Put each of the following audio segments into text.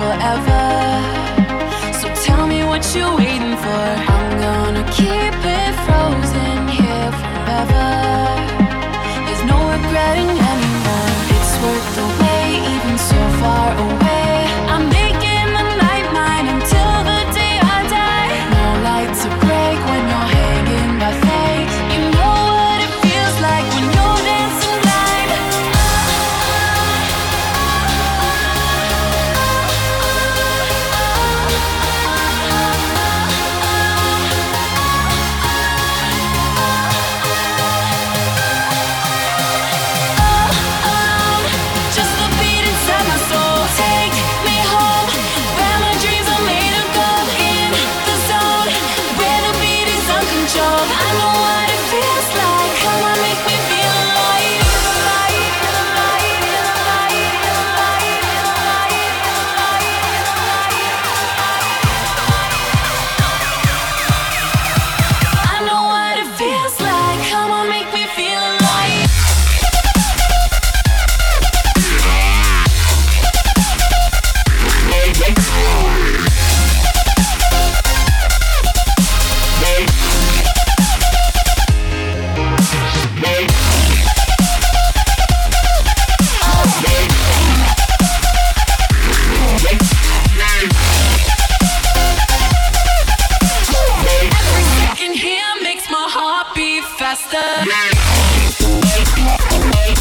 forever. So tell me what you're waiting for. I'm gonna keep it frozen here forever. There's no regretting anymore. It's worth the wait, even so far away. I'm making the night mine until the day I die. No light to break when you're hanging by fate. You know what it feels like when you're dancing blind. Just the beat inside my soul. Take me home, where my dreams are made of gold. In the zone, where the beat is uncontrolled. I know what it feels like. Come on, make me feel alive. I know what it feels like. Come on, make me feel alive. Every second here makes my heart beat faster. I know what it feels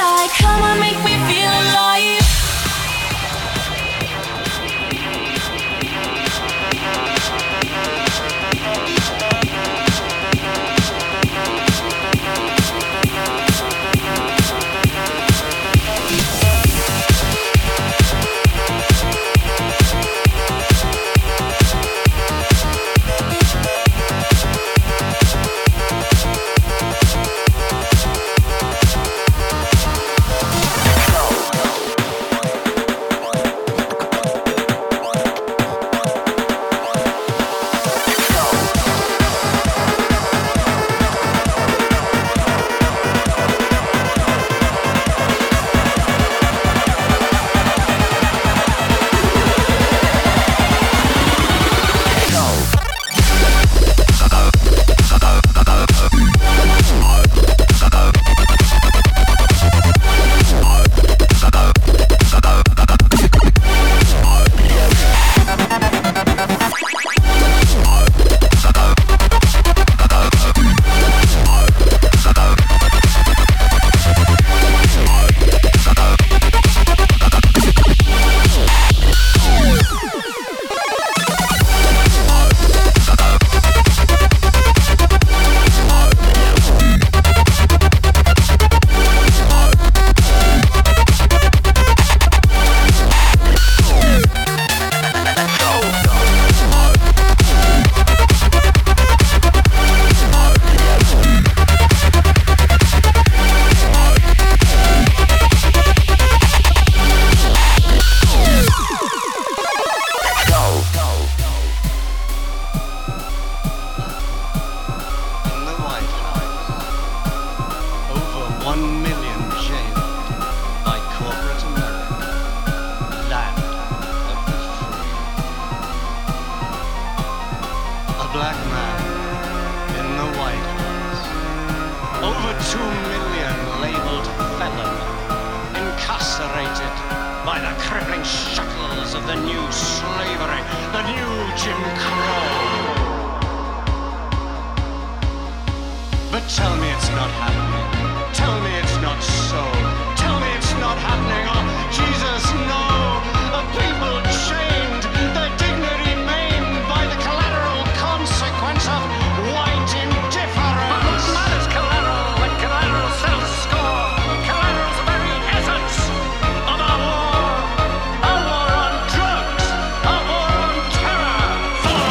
like. Come on, make me feel alive. In the lifetime, over 1 million jailed by corporate America, land of the free. A black man in the White House, over 2 million labeled felon, incarcerated by the crippling shackles of the new slavery, the new Jim Crow. But tell me it's not happening. Tell me it's not so. Tell me it's not happening. Oh, Jesus, no. The people chained, their dignity maimed by the collateral consequence of white indifference. But what matters collateral when collateral sells score? Collateral's the very essence of our war. A war on drugs. A war on terror. For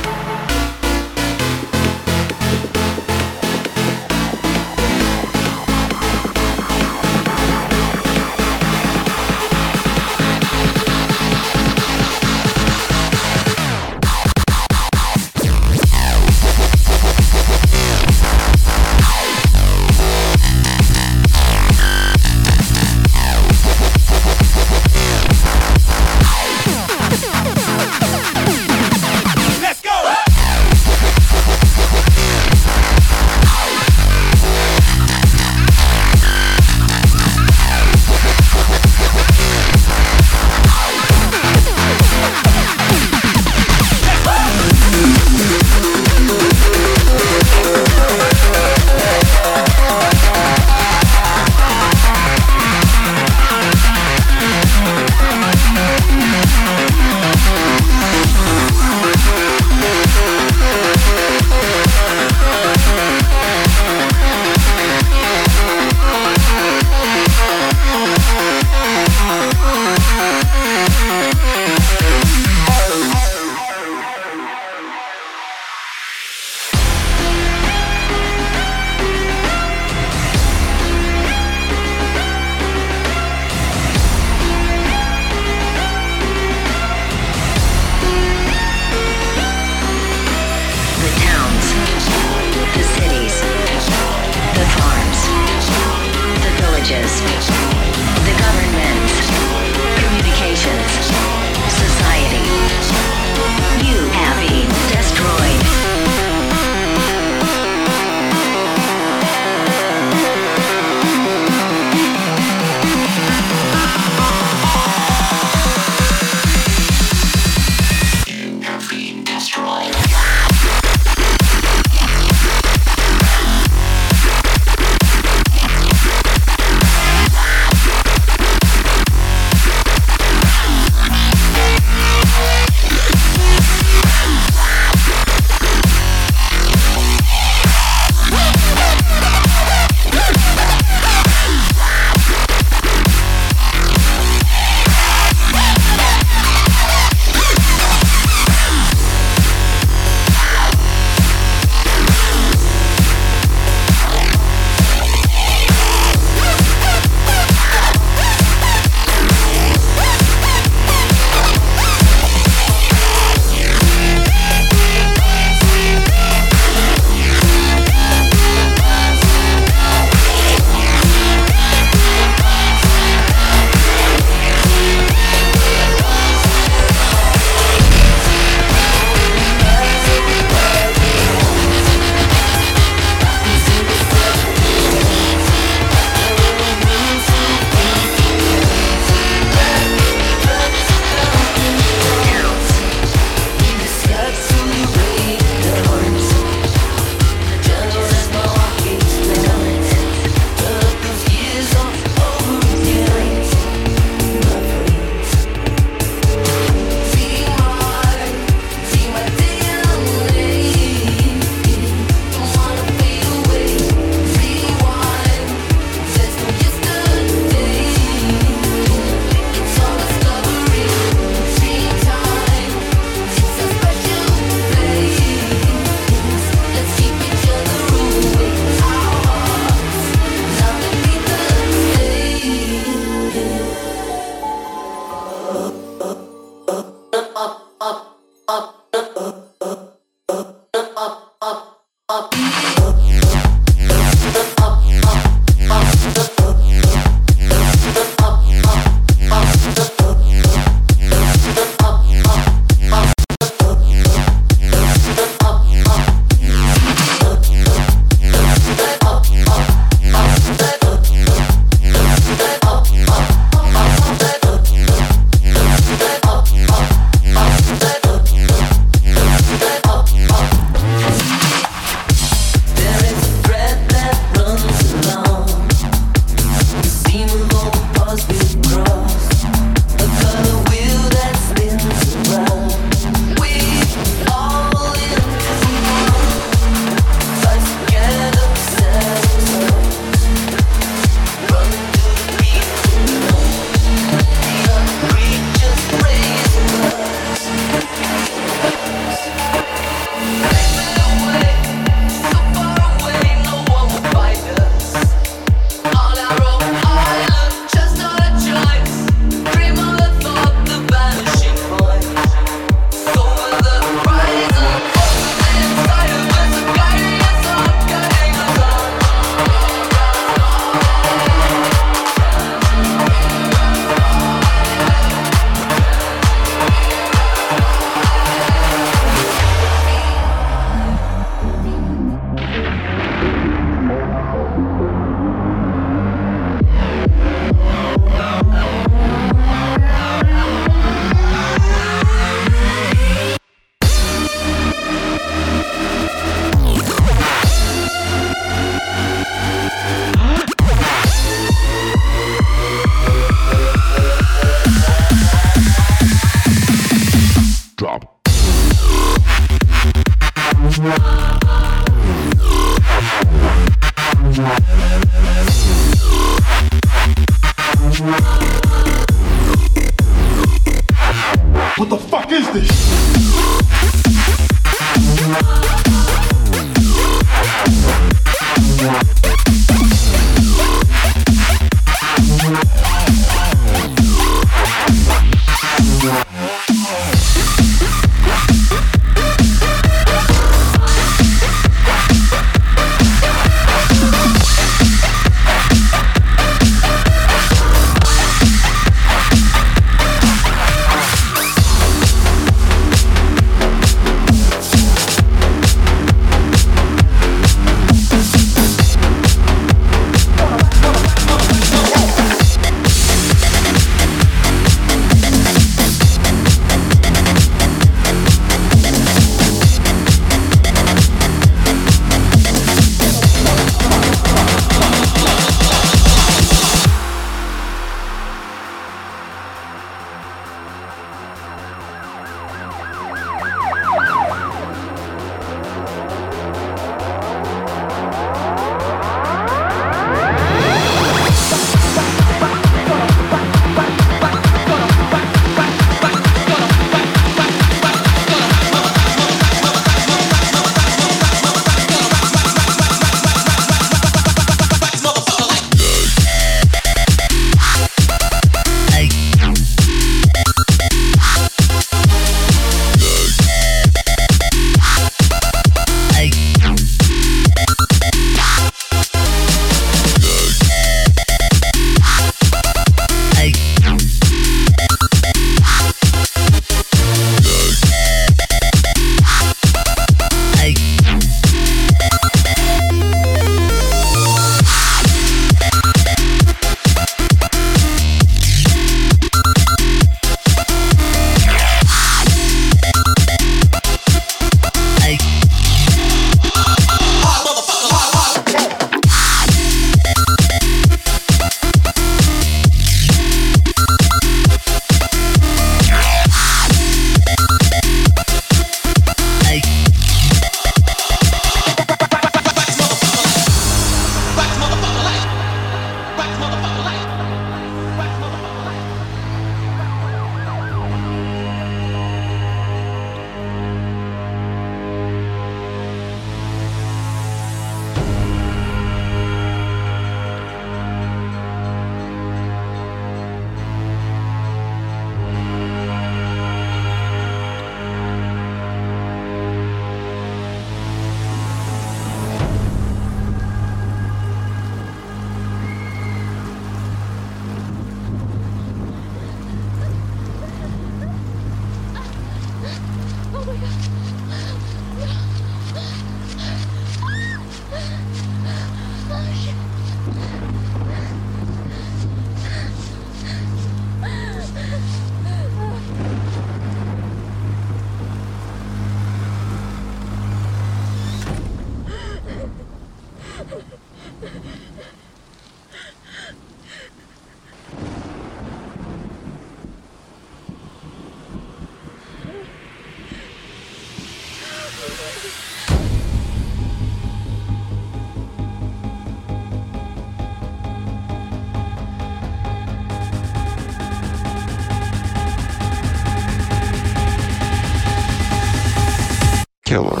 Killer.